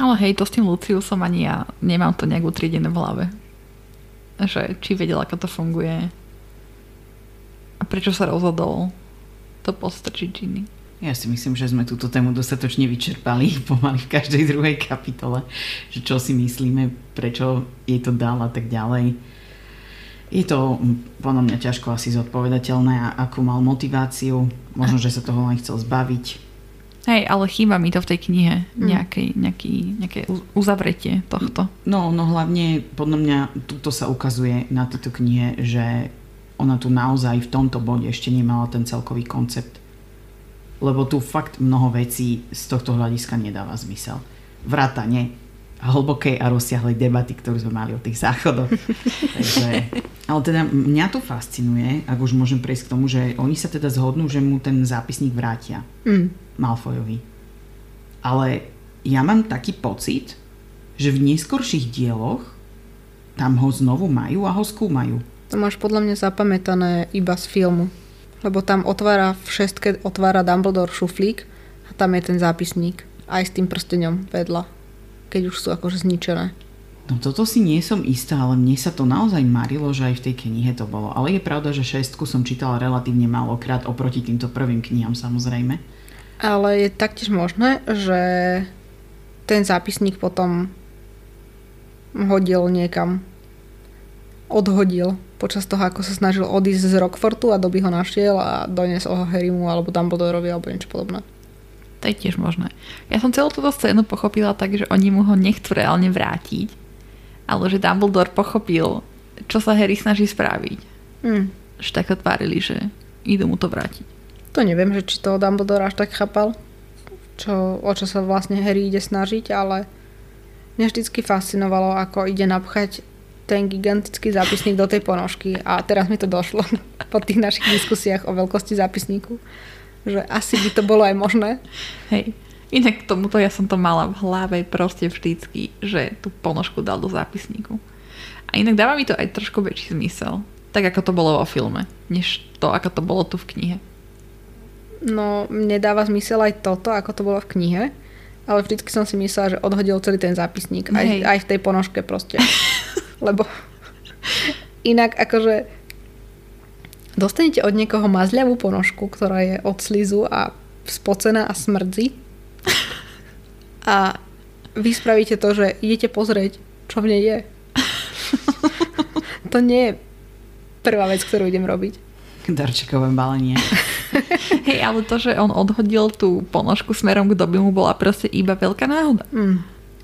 Ale hej, to s tým Luciusom ani ja nemám to nejak utriedené v hlave. Že či vedel, ako to funguje a prečo sa rozhodol to postrčiť Ginny. Ja si myslím, že sme túto tému dostatočne vyčerpali pomaly v každej druhej kapitole, že čo si myslíme, prečo jej to dal a tak ďalej. Je to podľa mňa ťažko asi zodpovedateľné, akú mal motiváciu, možno, že sa toho len chcel zbaviť. Hej, ale chýba mi to v tej knihe, nejaké, nejaký, nejaké uzavretie tohto. No, no hlavne podľa mňa tuto sa ukazuje na tejto knihe, že ona tu naozaj v tomto bode ešte nemala ten celkový koncept. Lebo tu fakt mnoho vecí z tohto hľadiska nedáva zmysel. Vrátane hlbokej a rozsiahlej debaty, ktorú sme mali o tých záchodoch. Takže... Ale teda mňa to fascinuje, ak už môžem prejsť k tomu, že oni sa teda zhodnú, že mu ten zápisník vrátia. Mm. Malfoyovi. Ale ja mám taký pocit, že v neskorších dieloch tam ho znovu majú a ho skúmajú. To máš podľa mňa zapamätané iba z filmu. Lebo tam otvára v šestke, otvára Dumbledore šuflík a tam je ten zápisník. Aj s tým prsteňom vedľa. Keď už sú akože zničené. No toto si nie som istá, ale mne sa to naozaj marilo, že aj v tej knihe to bolo. Ale je pravda, že šestku som čítala relatívne málokrát oproti týmto prvým knihám samozrejme. Ale je taktiež možné, že ten zápisník potom hodil niekam. Odhodil počas toho, ako sa snažil odísť z Rockfortu a Dobby ho našiel a doniesol ho Harrymu alebo Dumbledorovi alebo niečo podobné. To je tiež možné. Ja som celú túto scénu pochopila tak, že oni mu ho nechcú reálne vrátiť, ale že Dumbledore pochopil, čo sa Harry snaží spraviť. Mm. Že tak otvárili, že idú mu to vrátiť. To neviem, že či toho Dumbledore až tak chápal, čo, o čo sa vlastne Harry ide snažiť, ale mňa vždycky fascinovalo, ako ide napchať ten gigantický zápisník do tej ponožky. A teraz mi to došlo po tých našich diskusiách o veľkosti zápisníku, že asi by to bolo aj možné. Hej, inak k tomuto ja som to mala v hlave proste vždycky, že tú ponožku dal do zápisníku. A inak dáva mi to aj trošku väčší zmysel, tak ako to bolo vo filme, než to, ako to bolo tu v knihe. No, mne dáva zmysel aj toto, ako to bolo v knihe, ale vždycky som si myslela, že odhodil celý ten zápisník. Aj, aj v tej ponožke proste. Lebo inak akože dostanete od niekoho mazľavú ponožku, ktorá je od slizu a spocená a smrdzi. A vy spravíte to, že idete pozrieť, čo v nej je. To nie je prvá vec, ktorú idem robiť. Darčekové balenie. Hej, ale to, že on odhodil tú ponožku smerom k Dobbymu, bola proste iba veľká náhoda. Mm.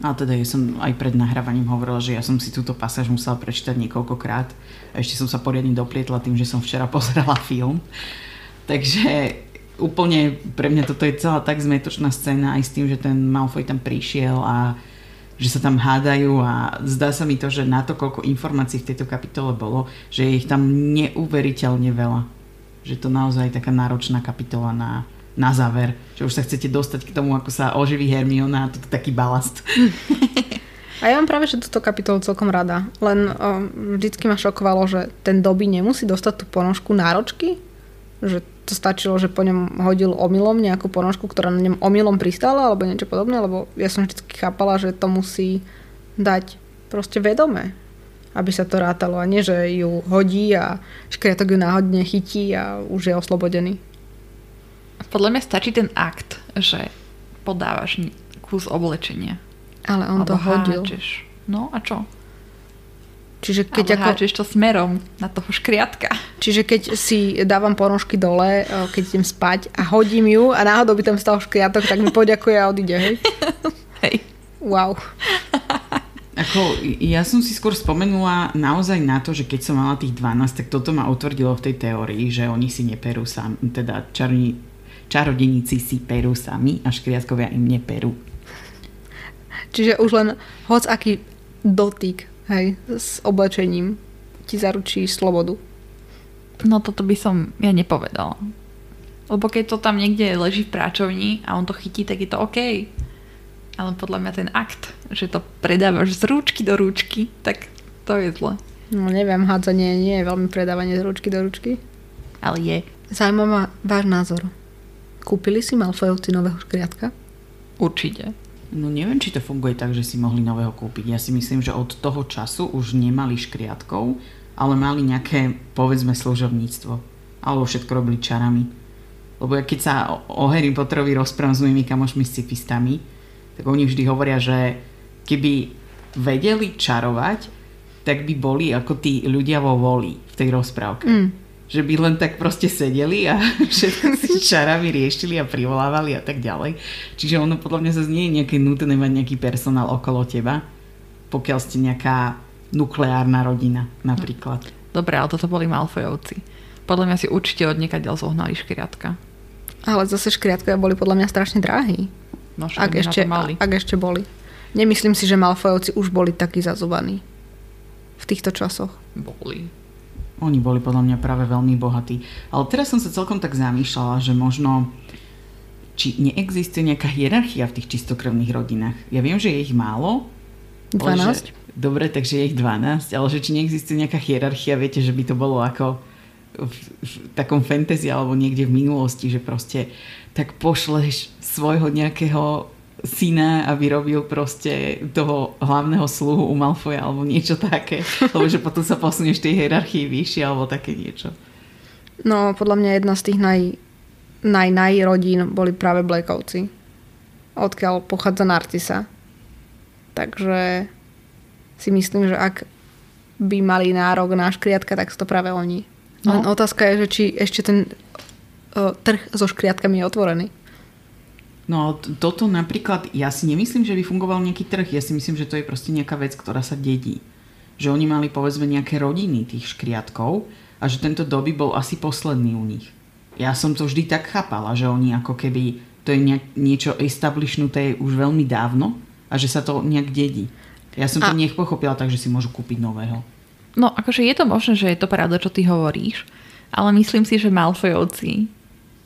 A teda ja som aj pred nahrávaním hovorila, že ja som si túto pasáž musela prečítať niekoľkokrát. A ešte som sa poriadne doplietla tým, že som včera pozerala film. Takže úplne pre mňa toto je celá tak zmetočná scéna aj s tým, že ten Malfoy tam prišiel a že sa tam hádajú a zdá sa mi to, že na to, koľko informácií v tejto kapitole bolo, že je ich tam neuveriteľne veľa. Že to naozaj je taká náročná kapitola na, na záver. Že už sa chcete dostať k tomu, ako sa oživí Hermiona a toto taký balast. A ja mám práve, že túto kapitolu celkom rada. Len um, vždycky ma šokovalo, že ten Dobby nemusí dostať tú ponožku náročky. Že to stačilo, že po ňom hodil omylom nejakú ponožku, ktorá na ňom omylom pristála alebo niečo podobné, lebo ja som vždy chápala, že to musí dať proste vedome, aby sa to rátalo a nie, že ju hodí a škriatok ju náhodne chytí a už je oslobodený. Podľa mňa stačí ten akt, že podávaš kus oblečenia. Ale on to hodil. Háčeš. No a čo? Čiže keď ako... háčeš to smerom na toho škriatka. Čiže keď si dávam ponožky dole, keď idem spať a hodím ju a náhodou by tam stal škriatok, tak mi poďakuje a odíde, hej? Hej. Wow. Ako, ja som si skôr spomenula naozaj na to, že keď som mala tých dvanásť, tak toto ma utvrdilo v tej teórii, že oni si neperú sami, teda čarni, čarodenici si perú sami a škriatkovia im neperú. Čiže už len hoc aký dotyk, hej, s oblečením ti zaručí slobodu. No toto by som ja nepovedala. Lebo keď to tam niekde leží v práčovni a on to chytí, tak je to OK. Ale podľa mňa ten akt, že to predávaš z rúčky do rúčky, tak to je zle. No neviem, hádzanie nie je veľmi predávanie z rúčky do rúčky. Ale je. Zaujíma ma váš názor. Kúpili si Malfoyovci nového škriatka? Určite. No neviem, či to funguje tak, že si mohli nového kúpiť. Ja si myslím, že od toho času už nemali škriatkov, ale mali nejaké, povedzme, služobníctvo. Alebo všetko robili čarami. Lebo keď sa o Harry Potterovi rozprávam s mojimi kamošmi scifistami, tak oni vždy hovoria, že keby vedeli čarovať, tak by boli ako tí ľudia vo Voli v tej rozprávke. Mm. Že by len tak proste sedeli a všetko si čarami riešili a privolávali a tak ďalej. Čiže ono podľa mňa sa nie je nejaké nutné mať nejaký personál okolo teba, pokiaľ ste nejaká nukleárna rodina napríklad. Dobre, ale toto boli Malfoyovci. Podľa mňa si určite odniekadeľ zohnali škriatka. Ale zase škriatka boli podľa mňa strašne drahí. No, ak, ešte, ak ešte boli. Nemyslím si, že Malfoyovci už boli takí zazúbaní v týchto časoch. Boli. Oni boli podľa mňa práve veľmi bohatí. Ale teraz som sa celkom tak zamýšľala, že možno či neexistuje nejaká hierarchia v tých čistokrvných rodinách. Ja viem, že je ich málo. dvanásť? Že, dobre, takže je ich dvanásť. Ale že či neexistuje nejaká hierarchia, viete, že by to bolo ako v, v takom fantasy alebo niekde v minulosti, že proste tak pošleš svojho nejakého syna, aby robil proste toho hlavného sluhu u Malfoja alebo niečo také, lebo že potom sa posunieš tej hierarchii vyššie alebo také niečo. No, podľa mňa jedna z tých naj, naj, naj rodín boli práve Blackovci, odkiaľ pochádza Narcisa. Takže si myslím, že ak by mali nárok na škriatka, tak sú to práve oni. No. Len otázka je, že či ešte ten o, trh so škriatkami je otvorený. No toto napríklad, ja si nemyslím, že by fungoval nejaký trh. Ja si myslím, že to je proste nejaká vec, ktorá sa dedí. Že oni mali povedzme nejaké rodiny tých škriatkov a že tento Dobby bol asi posledný u nich. Ja som to vždy tak chápala, že oni ako keby, to je nejak, niečo establishnuté už veľmi dávno a že sa to nejak dedí. Ja som a... to nech pochopila tak, že si môžu kúpiť nového. No akože je to možné, že je to pravda, čo ty hovoríš, ale myslím si, že Malfoyovci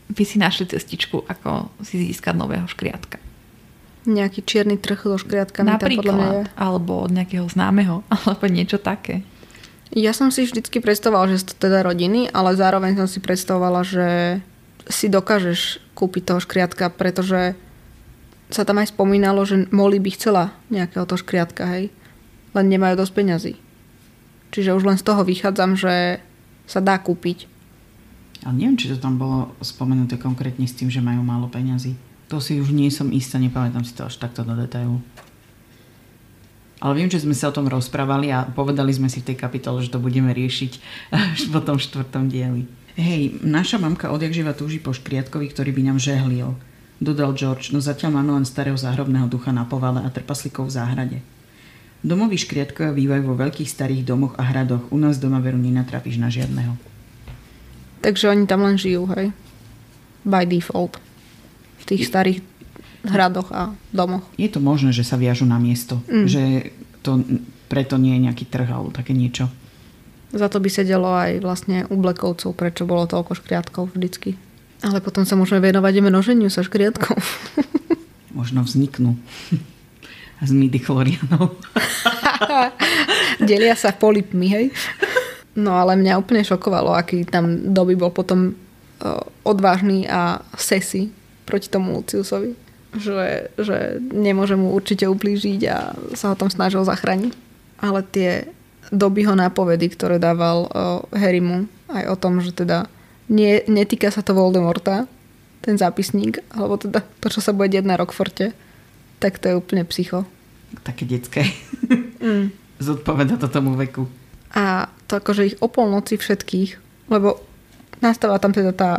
by si našli cestičku, ako si získať nového škriatka. Nejaký čierny trh so škriatkami tam podľa mňa je. Alebo od nejakého známeho, alebo niečo také. Ja som si vždycky predstavovala, že sú to teda rodiny, ale zároveň som si predstavovala, že si dokážeš kúpiť toho škriatka, pretože sa tam aj spomínalo, že Molly by chcela nejakého toho škriatka, hej? Len nemajú dosť peňazí. Čiže už len z toho vychádzam, že sa dá kúpiť. Ale neviem, či to tam bolo spomenuté konkrétne s tým, že majú málo peňazí. To si už nie som istá, nepamätám si to až takto do detailu. Ale viem, že sme sa o tom rozprávali a povedali sme si v tej kapitole, že to budeme riešiť až po tom štvrtom dieli. Hej, naša mamka odjakživa túži po škriatkovi, ktorý by nám žehlil. Dodal George, no zatiaľ máme len starého záhrobného ducha na povale a trpaslíkov v záhrade. Domoví škriatkovia bývajú vo veľkých starých domoch a hradoch. U nás doma veru nenatrafíš na žiadneho. Takže oni tam len žijú, hej? By default. V tých starých hradoch a domoch. Je to možné, že sa viažu na miesto. Mm. Že to preto nie je nejaký trh alebo také niečo. Za to by sedelo aj vlastne u Blackovcov, prečo bolo toľko škriatkov vždycky. Ale potom sa môžeme venovať množeniu sa škriatkov. Možno vzniknú. A z midichlorianov. Delia sa polypmi, hej? No ale mňa úplne šokovalo, aký tam Dobby bol potom uh, odvážny a sesy proti tomu Luciusovi. Že, že nemôže mu určite ublížiť a sa ho tam snažil zachrániť. Ale tie Dobbyho nápovedy, ktoré dával uh, Harrymu, aj o tom, že teda nie, netýka sa to Voldemorta, ten zápisník, alebo teda to, čo sa bude deť na Rockforte, tak to je úplne psycho. Také detské. Mm. Zodpoveda to tomu veku. A to akože ich o polnoci všetkých, lebo nastáva tam teda tá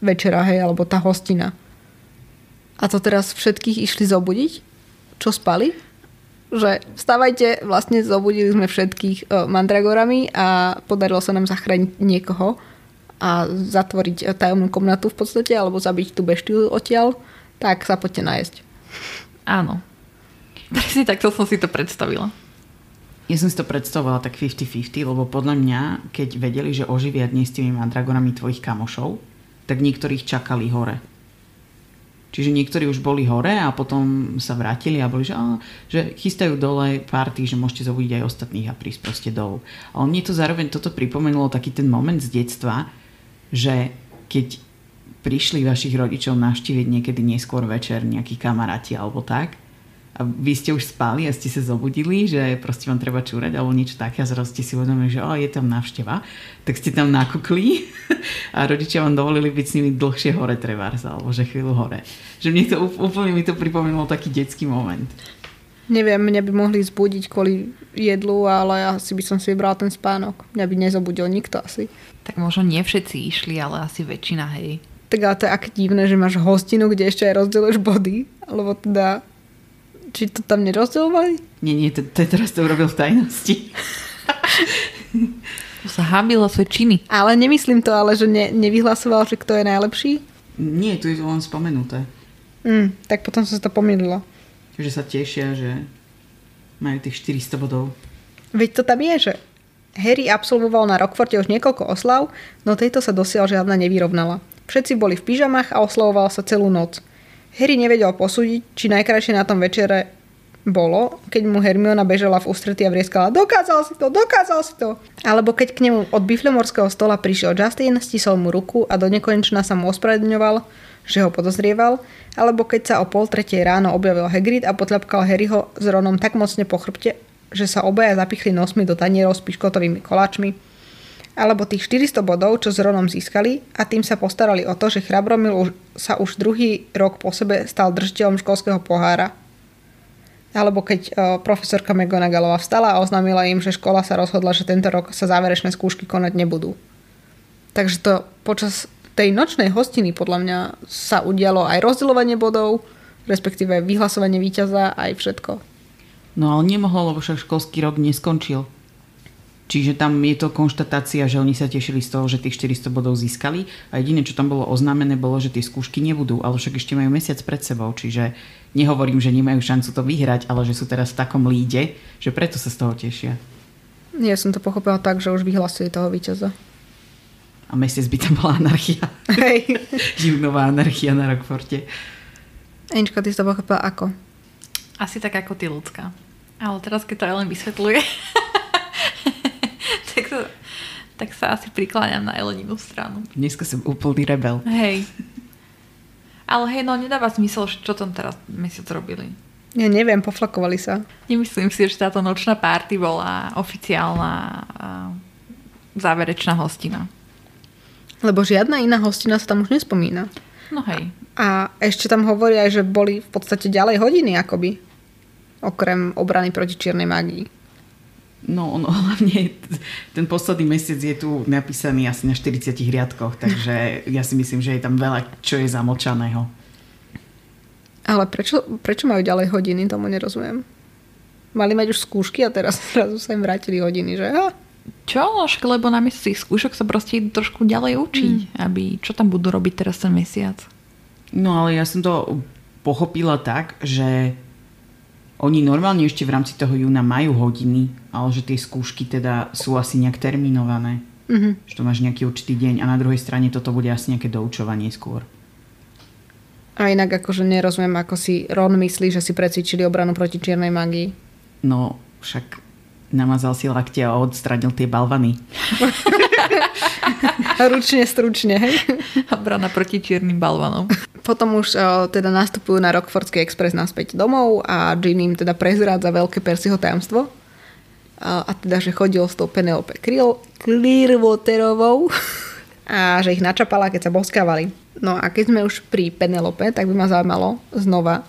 večera, hej, alebo tá hostina. A to teraz všetkých išli zobudiť, čo spali. Že vstávajte, vlastne zobudili sme všetkých e, mandragorami a podarilo sa nám zachrániť niekoho a zatvoriť tajomnú komnatu v podstate, alebo zabiť tú beštiu odtiaľ, tak sa poďte nájsť. Áno. Presne takto som si to predstavila. Ja som si to predstavovala tak päťdesiat na päťdesiat, lebo podľa mňa, keď vedeli, že oživia dnes s tými mandragonami tvojich kamošov, tak niektorých čakali hore. Čiže niektorí už boli hore a potom sa vrátili a boli, že, á, že chystajú dole party, že môžete zobudiť aj ostatných a prísť proste dolu. Ale mne to zároveň toto pripomenulo taký ten moment z detstva, že keď prišli vašich rodičov navštíviť niekedy neskôr večer nejakí kamaráti alebo tak, a vy ste už spali a ste sa zobudili, že proste vám treba čúrať alebo niečo také a zrazu ste si uvedomili, že o, je tam návšteva, tak ste tam nakukli a rodičia vám dovolili byť s nimi dlhšie hore trebárs alebo že chvíľu hore. Že mne to úplne mi to pripomenulo taký detský moment. Neviem, mňa by mohli zbudiť kvôli jedlu, ale asi by som si vybral ten spánok. Mňa by nezobudil nikto asi. Tak možno nie všetci išli, ale asi väčšina, hej. Tak ale to je ak divné, že máš hostinu, kde ešte aj rozdeluješ body, alebo teda... Či to tam nerozdeľovali? Nie, nie, to, to teraz to urobil v tajnosti. To sa hábilo svoje činy. Ale nemyslím to, ale že ne, nevyhlasoval, že kto je najlepší? Nie, tu je to len spomenuté. Mm, tak potom som sa to pomýlila. Že sa tešia, že majú tých štyristo bodov. Veď to tam je, že Harry absolvoval na Rockforte už niekoľko oslav, no tejto sa dosiaľ žiadna nevyrovnala. Všetci boli v pyžamách a oslavoval sa celú noc. Harry nevedel posúdiť, či najkrajšie na tom večere bolo, keď mu Hermiona bežala v ústretí a vrieskala dokázal si to, dokázal si to! Alebo keď k nemu od bifľomorského stola prišiel Justin, stisol mu ruku a do nekonečna sa mu ospravedlňoval, že ho podozrieval, alebo keď sa o pol tretej ráno objavil Hagrid a potľapkal Harryho s Ronom tak mocne po chrbte, že sa obaja zapichli nosmi do tanierov s piškotovými koláčmi. Alebo tých štyristo bodov, čo s Ronom získali a tým sa postarali o to, že Chrabromil už, sa už druhý rok po sebe stal držiteľom školského pohára. Alebo keď o, profesorka McGonagallová vstala a oznámila im, že škola sa rozhodla, že tento rok sa záverečné skúšky konať nebudú. Takže to počas tej nočnej hostiny podľa mňa sa udialo aj rozdeľovanie bodov, respektíve vyhlasovanie víťaza, aj všetko. No ale nemohlo, lebo však školský rok neskončil. Čiže tam je to konštatácia, že oni sa tešili z toho, že tých štyristo bodov získali a jediné, čo tam bolo oznámené, bolo, že tie skúšky nebudú, ale však ešte majú mesiac pred sebou, čiže nehovorím, že nemajú šancu to vyhrať, ale že sú teraz v takom líde, že preto sa z toho tešia. Ja som to pochopila tak, že už vyhlasuje toho víťaza. A mesiac by tam bola anarchia. Hej. Živnová anarchia na Rockforte. Enička, ty si to pochopila ako? Asi tak ako ty, ľudská. Ale teraz, keď to Ellen vysvetľuje... Tak, to, tak sa asi prikláňam na Eleninu stranu. Dneska som úplný rebel. Hej. Ale hej, no nedáva zmysel, čo tam teraz mesiac robili. Ja neviem, poflakovali sa. Nemyslím si, že táto nočná party bola oficiálna záverečná hostina. Lebo žiadna iná hostina sa tam už nespomína. No hej. A, a ešte tam hovoria, že boli v podstate ďalej hodiny akoby. Okrem obrany proti čiernej mágii. No, ono hlavne ten posledný mesiac je tu napísaný asi na štyridsiatich riadkoch, takže ja si myslím, že je tam veľa, čo je zamlčaného. Ale prečo, prečo majú ďalej hodiny? Tomu nerozumiem. Mali mať už skúšky a teraz zrazu sa im vrátili hodiny, že? Ha? Čo? Lebo namiesto tých skúšok sa proste trošku ďalej učiť, mm. aby čo tam budú robiť teraz ten mesiac. No, ale ja som to pochopila tak, že oni normálne ešte v rámci toho júna majú hodiny, ale že tie skúšky teda sú asi nejak terminované. Uh-huh. Že to máš nejaký určitý deň a na druhej strane toto bude asi nejaké doučovanie skôr. A inak akože nerozumiem, ako si Ron myslí, že si precvičili obranu proti čiernej magii. No však namazal si lakte a odstranil tie balvany. Ručne, stručne. Hej? Obrana proti čiernym balvanom. Potom už uh, teda nastupujú na Rockfortský expres naspäť domov a Ginny im teda prezrádza veľké Percyho tajomstvo. Uh, a teda, že chodil s tou Penelope Clearwaterovou a že ich načapala, keď sa boskávali. No a keď sme už pri Penelope, tak by ma zaujímalo znova,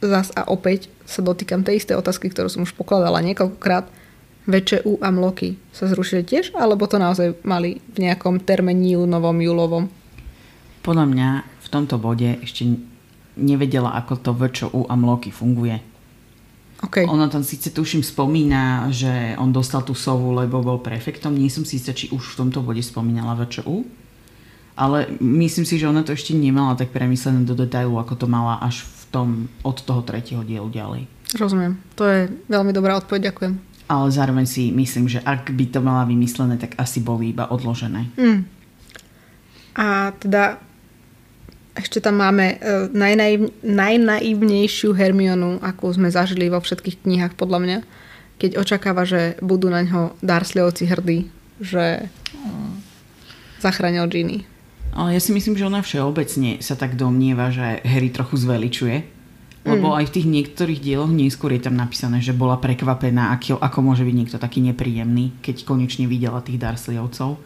zas a opäť sa dotýkam tej istej otázky, ktorú som už pokladala niekoľkokrát. vé čé ú a mloky sa zrušili tiež? Alebo to naozaj mali v nejakom termíne júnovom, júlovom? Podľa mňa v tomto bode ešte nevedela, ako to vé čé ú a mloky funguje. Okay. Ona tam síce tuším spomína, že on dostal tú sovu, lebo bol prefektom. Nie som síce, či už v tomto bode spomínala vé čé ú, ale myslím si, že ona to ešte nemala tak premyslené do detailu, ako to mala až v tom, od toho tretieho dielu ďalej. Rozumiem. To je veľmi dobrá odpoveď. Ďakujem. Ale zároveň si myslím, že ak by to mala vymyslené, tak asi boli iba odložené. Mm. A teda... Ešte tam máme uh, najnaiv, najnaivnejšiu Hermionu, akú sme zažili vo všetkých knihách, podľa mňa. Keď očakáva, že budú na ňo Dursleyovci hrdí, že mm. zachránil Ginny. Ale ja si myslím, že ona všeobecne sa tak domnieva, že Harry trochu zveličuje. A Lebo aj v tých niektorých dieloch neskôr je tam napísané, že bola prekvapená, ako, ako môže byť niekto taký nepríjemný, keď konečne videla tých Dursleyovcov.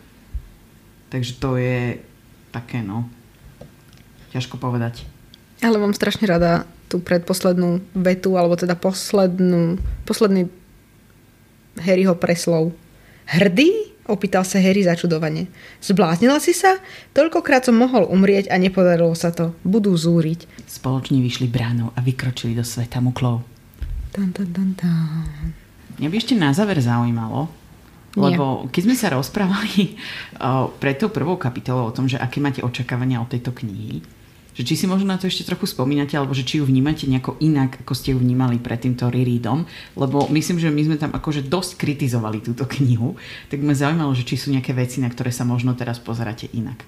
Takže to je také, no, ťažko povedať. Ale mám strašne rada tú predposlednú vetu, alebo teda poslednú, posledný Harryho preslov. Hrdý? Opýtal sa Harry začudovane. Zbláznila si sa? Toľkokrát som mohol umrieť a nepodarilo sa to. Budú zúriť. Spoločne vyšli bránou a vykročili do sveta muklov. Dun, dun, dun, dun. Mňa by ešte na záver zaujímalo, Nie. lebo keď sme sa rozprávali uh, pred tou prvou kapitolou o tom, že aké máte očakávania od tejto knihy, že či si možno na to ešte trochu spomínate, alebo že či ju vnímate nejako inak, ako ste ju vnímali pred týmto rereadom, lebo myslím, že my sme tam akože dosť kritizovali túto knihu, tak ma zaujímalo, že či sú nejaké veci, na ktoré sa možno teraz pozeráte inak.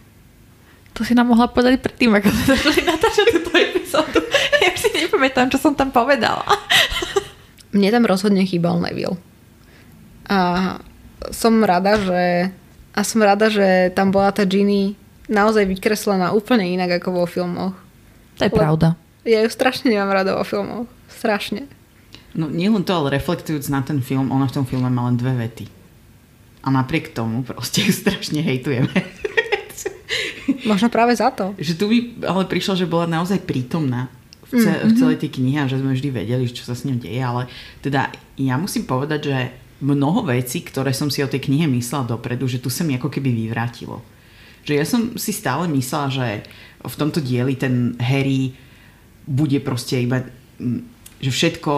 To si nám mohla povedať predtým, ako sme začali natáčať túto epizódu. Ja si nepamätám, čo som tam povedala. Mne tam rozhodne chýbal Neville. A som rada, že a som rada, že tam bola tá Ginny naozaj vykreslená úplne inak ako vo filmoch. To je Le- pravda. Ja ju strašne nemám rada vo filmoch. Strašne. No nielen to, ale reflektujúc na ten film, ona v tom filme má len dve vety. A napriek tomu proste ju strašne hejtujeme. Možno práve za to. Že tu by ale prišlo, že bola naozaj prítomná v, ce- mm-hmm. v celej tej knihe a že sme vždy vedeli, čo sa s ňou deje, ale teda ja musím povedať, že mnoho vecí, ktoré som si o tej knihe myslela dopredu, že tu sa mi ako keby vyvrátilo. Že ja som si stále myslela, že v tomto dieli ten Harry bude proste iba, že všetko,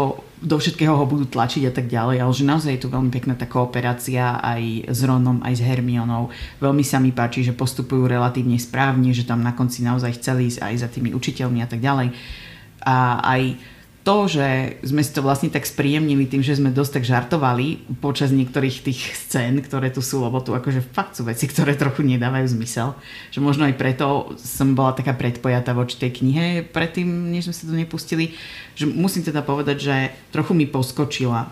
do všetkého ho budú tlačiť a tak ďalej, ale že naozaj je tu veľmi pekná tá kooperácia aj s Ronom, aj s Hermionou. Veľmi sa mi páči, že postupujú relatívne správne, že tam na konci naozaj chceli ísť aj za tými učiteľmi a tak ďalej. A aj to, že sme si to vlastne tak spríjemnili tým, že sme dosť tak žartovali počas niektorých tých scén, ktoré tu sú, lebo tu akože fakt sú veci, ktoré trochu nedávajú zmysel. Že možno aj preto som bola taká predpojatá voči tej knihe predtým, než sme sa to nepustili. Že musím teda povedať, že trochu mi poskočila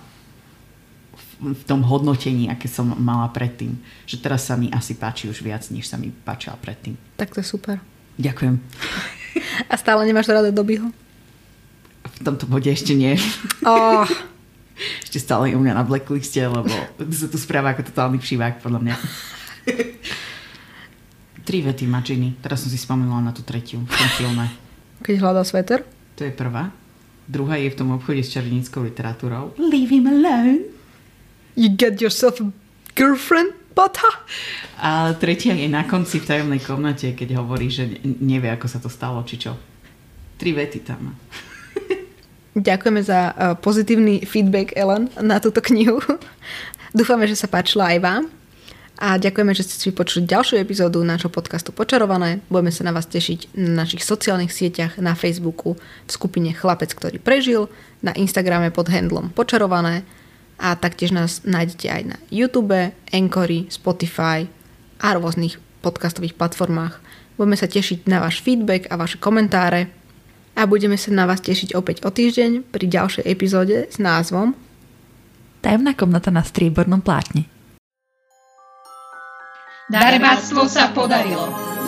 v tom hodnotení, aké som mala predtým. Že teraz sa mi asi páči už viac, než sa mi páčila predtým. Tak to je super. Ďakujem. A stále nemáš rada Dobbyho? V tomto bode ešte nie. Oh. Ešte stále je u mňa na blackliste, lebo sa tu správa ako totálny všivák, podľa mňa. Tri vety má Ginny. Teraz som si spomenula na tú tretiu v tom filme. Keď hľadá sveter? To je prvá. Druhá je v tom obchode s čarodenickou literatúrou. Leave him alone. You get yourself a girlfriend, butter. A tretia je na konci v tajomnej komnate, keď hovorí, že nevie, ako sa to stalo, či čo. Tri vety tam má. Ďakujeme za pozitívny feedback, Ellen, na túto knihu. Dúfame, že sa páčila aj vám. A ďakujeme, že ste si počuli ďalšiu epizódu nášho podcastu Počarované. Budeme sa na vás tešiť na našich sociálnych sieťach, na Facebooku, v skupine Chlapec, ktorý prežil, na Instagrame pod handlom Počarované. A taktiež nás nájdete aj na YouTube, Anchory, Spotify a rôznych podcastových platformách. Budeme sa tešiť na váš feedback a vaše komentáre. A budeme sa na vás tešiť opäť o týždeň pri ďalšej epizóde s názvom Tajomná komnata na striebornom plátne. Darebáctvo sa podarilo.